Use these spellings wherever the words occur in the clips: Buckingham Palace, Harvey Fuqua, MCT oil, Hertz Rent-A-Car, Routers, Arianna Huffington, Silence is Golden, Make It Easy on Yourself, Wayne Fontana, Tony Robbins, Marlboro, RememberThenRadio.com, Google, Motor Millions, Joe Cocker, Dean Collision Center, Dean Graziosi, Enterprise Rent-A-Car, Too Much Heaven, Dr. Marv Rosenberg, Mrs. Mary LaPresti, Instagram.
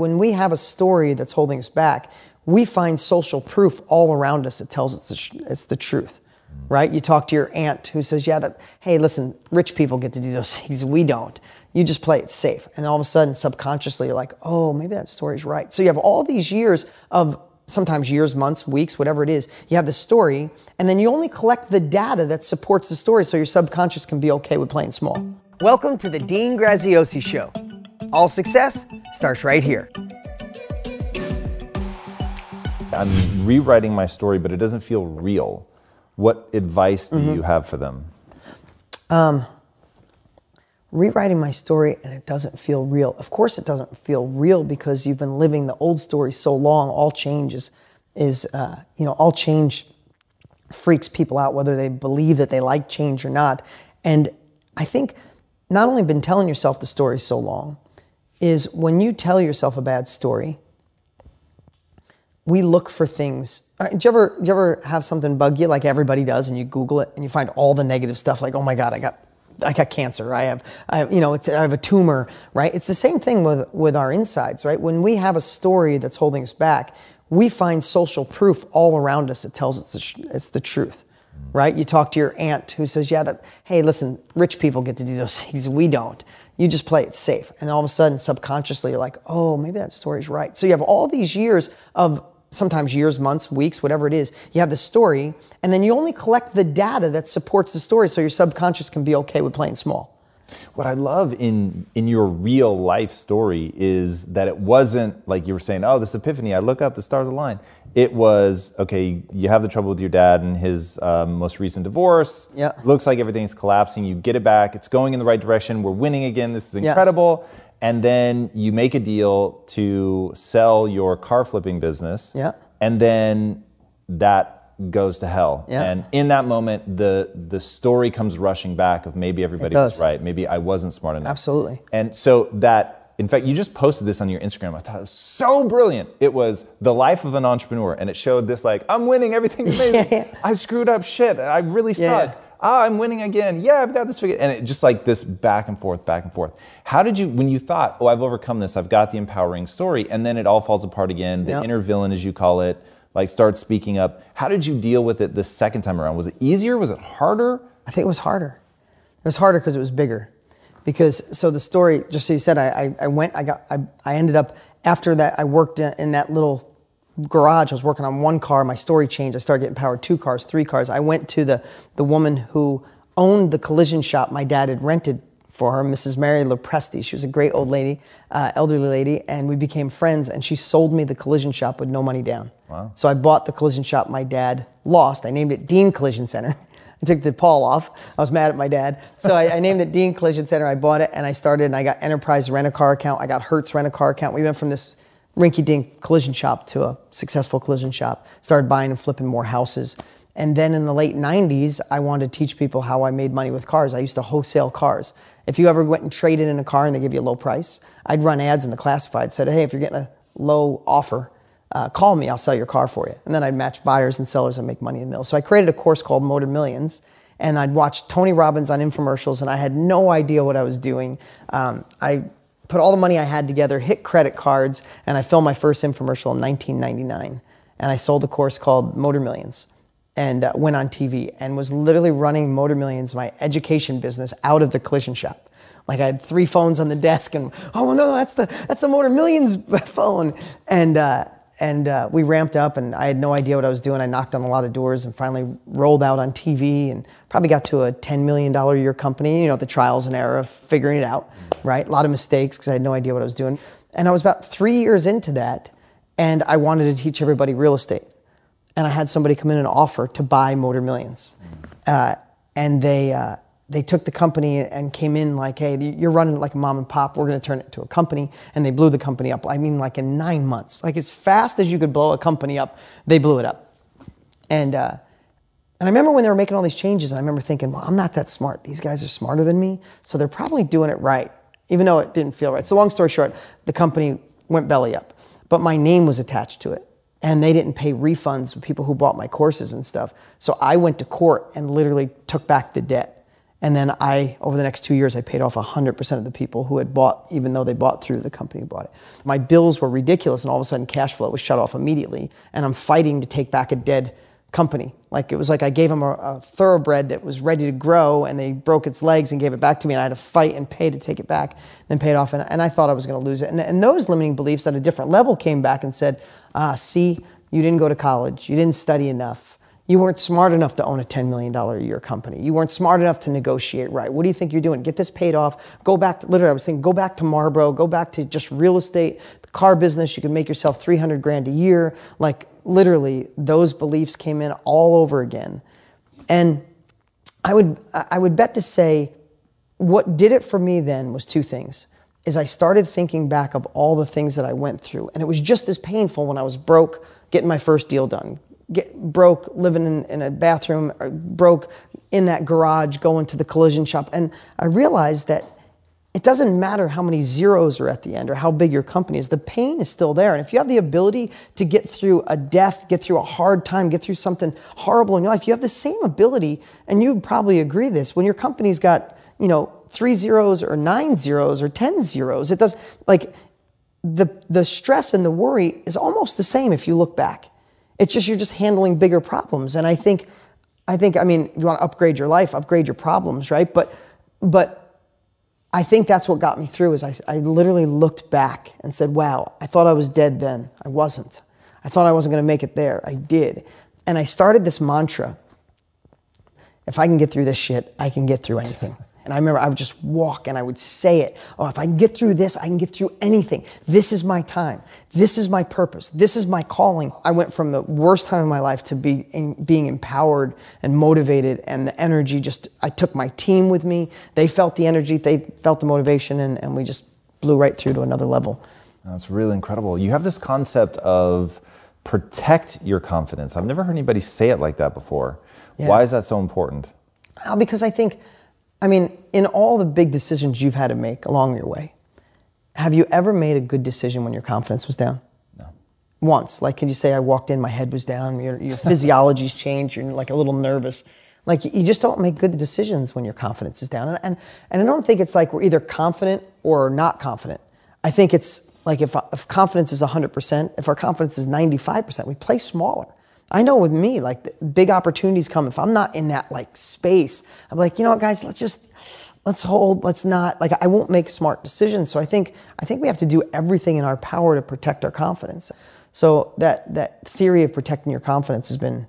when we have a story that's holding us back, we find social proof all around us that tells us it's the truth, right? You talk to your aunt who says, yeah, that, hey, listen, rich people get to do those things. We don't. You just play it safe. And all of a sudden, subconsciously, you're like, oh, maybe that story's right. So you have all these years of sometimes years, months, weeks, whatever it is. You have the story, and then you only collect the data that supports the story so your subconscious can be okay with playing small. Welcome to the Dean Graziosi Show. All success starts right here. I'm rewriting my story, but it doesn't feel real. What advice do you have for them? Rewriting my story and it doesn't feel real. Of course it doesn't feel real because you've been living the old story so long. All change is you know, all change freaks people out, whether they believe that they like change or not. And I think not only been telling yourself the story so long, is when you tell yourself a bad story, we look for things. Do you ever have something bug you, like everybody does, and you Google it and you find all the negative stuff, like, oh my God, I got cancer. I have you know, I have a tumor, right? It's the same thing with our insides, right? When we have a story that's holding us back, we find social proof all around us that tells us it's the truth, right? You talk to your aunt who says, yeah, that, hey, listen, rich people get to do those things. We don't. You just play it safe. And all of a sudden, subconsciously, you're like, oh, maybe that story's right. So you have all these years of sometimes years, months, weeks, whatever it is. You have the story, and then you only collect the data that supports the story so your subconscious can be okay with playing small. What I love in your real life story is that it wasn't like you were saying, oh, this epiphany, I look up, the stars align. It was, okay, you have the trouble with your dad and his most recent divorce. Yeah. Looks like everything's collapsing. You get it back. It's going in the right direction. We're winning again. This is incredible. Yeah. And then you make a deal to sell your car flipping business. Yeah. And then that goes to hell. Yeah. And in that moment, the story comes rushing back of maybe everybody was right. Maybe I wasn't smart enough. Absolutely. And so that, in fact, you just posted this on your Instagram. I thought it was so brilliant. It was the life of an entrepreneur. And it showed this, like, I'm winning, everything's amazing. Yeah. I screwed up shit. I really suck. Yeah. Ah, I'm winning again. Yeah, I've got this figured. And it just like this back and forth, back and forth. How did you, when you thought, oh, I've overcome this, I've got the empowering story, and then it all falls apart again, the inner villain, as you call it, like starts speaking up. How did you deal with it the second time around? Was it easier? Was it harder? I think it was harder. It was harder because it was bigger. Because, so the story, just so you said, I ended up, after that, I worked in that little garage. I was working on one car. My story changed. I started getting powered 2 cars, 3 cars. I went to the woman who owned the collision shop my dad had rented for her, Mrs. Mary LaPresti. She was a great old lady, elderly lady, and we became friends, and she sold me the collision shop with no money down. Wow. So I bought the collision shop my dad lost. I named it Dean Collision Center. I took the Paul off. I was mad at my dad. So I named it Dean Collision Center. I bought it, and I started, and I got Enterprise Rent-A-Car account. I got Hertz Rent-A-Car account. We went from this rinky-dink collision shop to a successful collision shop, started buying and flipping more houses. And then in the late 90s, I wanted to teach people how I made money with cars. I used to wholesale cars. If you ever went and traded in a car and they give you a low price, I'd run ads in the classified, said, hey, if you're getting a low offer, call me, I'll sell your car for you. And then I'd match buyers and sellers and make money in the middle. So I created a course called Motor Millions, and I'd watch Tony Robbins on infomercials, and I had no idea what I was doing. I put all the money I had together, hit credit cards, and I filmed my first infomercial in 1999. And I sold a course called Motor Millions and went on TV and was literally running Motor Millions, my education business, out of the collision shop. Like I had 3 phones on the desk and, oh no, that's the Motor Millions phone. And we ramped up and I had no idea what I was doing. I knocked on a lot of doors and finally rolled out on TV and probably got to a $10 million a year company, you know, the trials and error of figuring it out, right? A lot of mistakes because I had no idea what I was doing. And I was about 3 years into that and I wanted to teach everybody real estate. And I had somebody come in and offer to buy Motor Millions. And they took the company and came in like, hey, you're running like a mom and pop. We're going to turn it into a company. And they blew the company up. I mean, like in 9 months, like as fast as you could blow a company up, they blew it up. And I remember when they were making all these changes, and I remember thinking, well, I'm not that smart. These guys are smarter than me. So they're probably doing it right, even though it didn't feel right. So long story short, the company went belly up, but my name was attached to it. And they didn't pay refunds for people who bought my courses and stuff. So I went to court and literally took back the debt. And then I, over the next 2 years, I paid off 100% of the people who had bought, even though they bought through the company who bought it. My bills were ridiculous, and all of a sudden cash flow was shut off immediately. And I'm fighting to take back a dead company. Like, it was like I gave them a thoroughbred that was ready to grow, and they broke its legs and gave it back to me, and I had to fight and pay to take it back, then pay it off. And I thought I was going to lose it. And those limiting beliefs at a different level came back and said, ah, see, you didn't go to college. You didn't study enough. You weren't smart enough to own a $10 million a year company. You weren't smart enough to negotiate right. What do you think you're doing? Get this paid off. Go back, literally I was thinking, go back to Marlboro, go back to just real estate, the car business. You can make yourself 300 grand a year. Like literally those beliefs came in all over again. And I would bet to say what did it for me then was two things. Is I started thinking back of all the things that I went through. And it was just as painful when I was broke getting my first deal done. Broke, living in a bathroom, broke in that garage, going to the collision shop. And I realized that it doesn't matter how many zeros are at the end or how big your company is. The pain is still there. And if you have the ability to get through a death, get through a hard time, get through something horrible in your life, you have the same ability, and you probably agree this, when your company's got, you know, 3 zeros or 9 zeros or 10 zeros, it does, like, the stress and the worry is almost the same if you look back. It's just, you're just handling bigger problems. And I think, I mean, you want to upgrade your life, upgrade your problems, right? But I think that's what got me through is I literally looked back and said, wow, I thought I was dead then. I wasn't. I thought I wasn't going to make it there. I did. And I started this mantra. If I can get through this shit, I can get through anything. And I remember I would just walk and I would say it. Oh, if I can get through this, I can get through anything. This is my time. This is my purpose. This is my calling. I went from the worst time of my life to being empowered and motivated, and the energy just, I took my team with me. They felt the energy, they felt the motivation, and we just blew right through to another level. That's really incredible. You have this concept of protect your confidence. I've never heard anybody say it like that before. Yeah. Why is that so important? Because I think, I mean, in all the big decisions you've had to make along your way, have you ever made a good decision when your confidence was down? No. Once, like, can you say I walked in, my head was down, your physiology's changed, you're like a little nervous. Like, you just don't make good decisions when your confidence is down. And I don't think it's like we're either confident or not confident. I think it's like if confidence is 100%, if our confidence is 95%, we play smaller. I know with me, like, the big opportunities come. If I'm not in that, like, space, I'm like, you know what, guys, let's hold, let's not, like, I won't make smart decisions. So I think we have to do everything in our power to protect our confidence. So that theory of protecting your confidence has been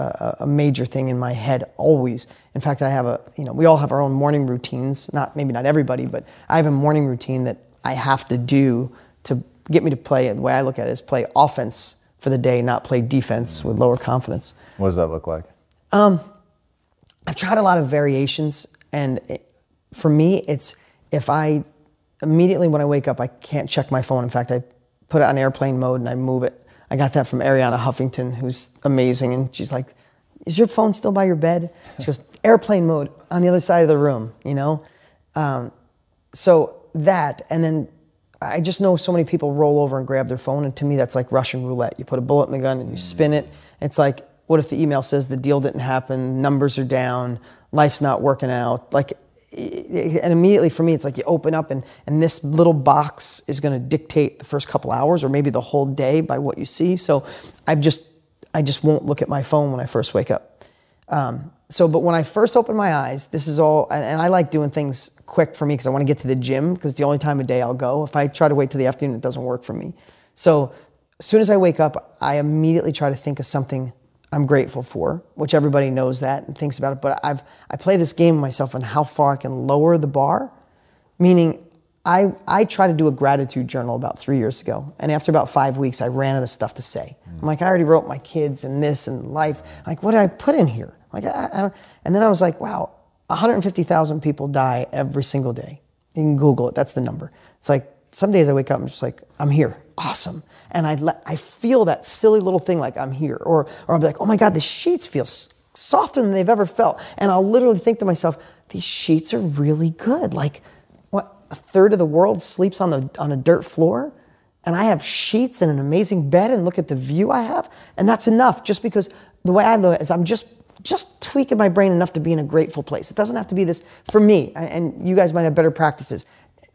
a major thing in my head always. In fact, I have we all have our own morning routines, maybe not everybody, but I have a morning routine that I have to do to get me to play, and the way I look at it is play offense for the day, not play defense with lower confidence. What does that look like? I've tried a lot of variations, and for me, it's if I immediately when I wake up, I can't check my phone. In fact, I put it on airplane mode and I move it. I got that from Arianna Huffington, who's amazing, and she's like, "Is your phone still by your bed?" She goes, "Airplane mode on the other side of the room," you know. So that, and then I just know so many people roll over and grab their phone, and to me that's like Russian roulette. You put a bullet in the gun and you spin it. It's like, what if the email says the deal didn't happen, numbers are down, life's not working out? Like, and immediately for me it's like you open up and this little box is going to dictate the first couple hours or maybe the whole day by what you see. So I just won't look at my phone when I first wake up. But when I first open my eyes, this is all, and I like doing things quick for me because I want to get to the gym, because the only time of day I'll go. If I try to wait till the afternoon, it doesn't work for me. So as soon as I wake up, I immediately try to think of something I'm grateful for, which everybody knows that and thinks about it. But I play this game with myself on how far I can lower the bar, meaning I tried to do a gratitude journal about 3 years ago. And after about 5 weeks, I ran out of stuff to say. I'm like, I already wrote my kids and this and life. Like, what did I put in here? Like, I don't, and then I was like, wow, 150,000 people die every single day. You can Google it. That's the number. It's like, some days I wake up and I'm just like, I'm here. Awesome. And I feel that silly little thing like I'm here. Or I'll be like, oh my God, the sheets feel softer than they've ever felt. And I'll literally think to myself, these sheets are really good. Like, what, a third of the world sleeps on a dirt floor? And I have sheets and an amazing bed, and look at the view I have. And that's enough, just because the way I look is I'm just just tweaking my brain enough to be in a grateful place. It doesn't have to be this, for me, and you guys might have better practices.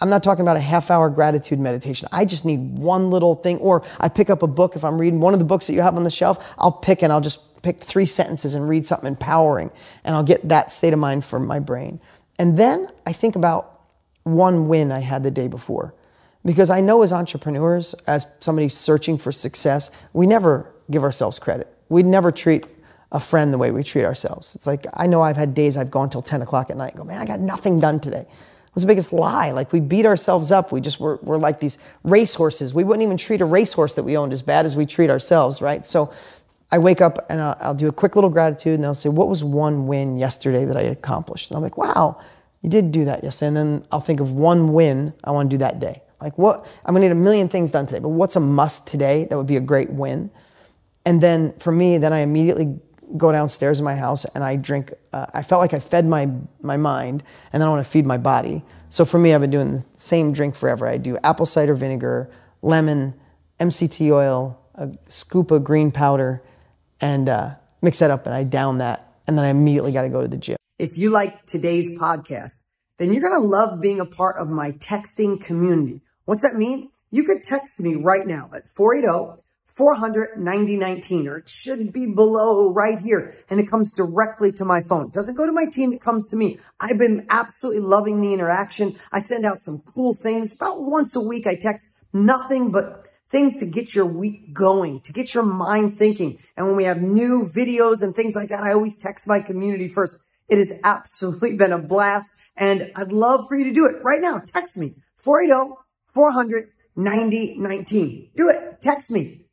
I'm not talking about a half-hour gratitude meditation. I just need one little thing, or I pick up a book. If I'm reading one of the books that you have on the shelf, I'll just pick 3 sentences and read something empowering, and I'll get that state of mind for my brain. And then I think about one win I had the day before, because I know as entrepreneurs, as somebody searching for success, we never give ourselves credit. We'd never treat a friend the way we treat ourselves. It's like, I know I've had days I've gone till 10 o'clock at night and go, man, I got nothing done today. It was the biggest lie. Like, we beat ourselves up. We just were like these racehorses. We wouldn't even treat a racehorse that we owned as bad as we treat ourselves, right? So I wake up and I'll do a quick little gratitude, and I'll say, what was one win yesterday that I accomplished? And I'm like, wow, you did do that yesterday. And then I'll think of one win I want to do that day. Like, what? I'm gonna need a million things done today, but what's a must today that would be a great win? And then for me, then I immediately go downstairs in my house and I drink. I felt like I fed my mind, and then I want to feed my body. So for me, I've been doing the same drink forever. I do apple cider vinegar, lemon, MCT oil, a scoop of green powder, and mix that up, and I down that. And then I immediately got to go to the gym. If you like today's podcast, then you're going to love being a part of my texting community. What's that mean? You could text me right now at 480-400-9019, or it should be below right here, and it comes directly to my phone. It doesn't go to my team, it comes to me. I've been absolutely loving the interaction. I send out some cool things. About once a week I text nothing but things to get your week going, to get your mind thinking. And when we have new videos and things like that, I always text my community first. It has absolutely been a blast, and I'd love for you to do it right now. Text me, 480-400-9019. Do it. Text me.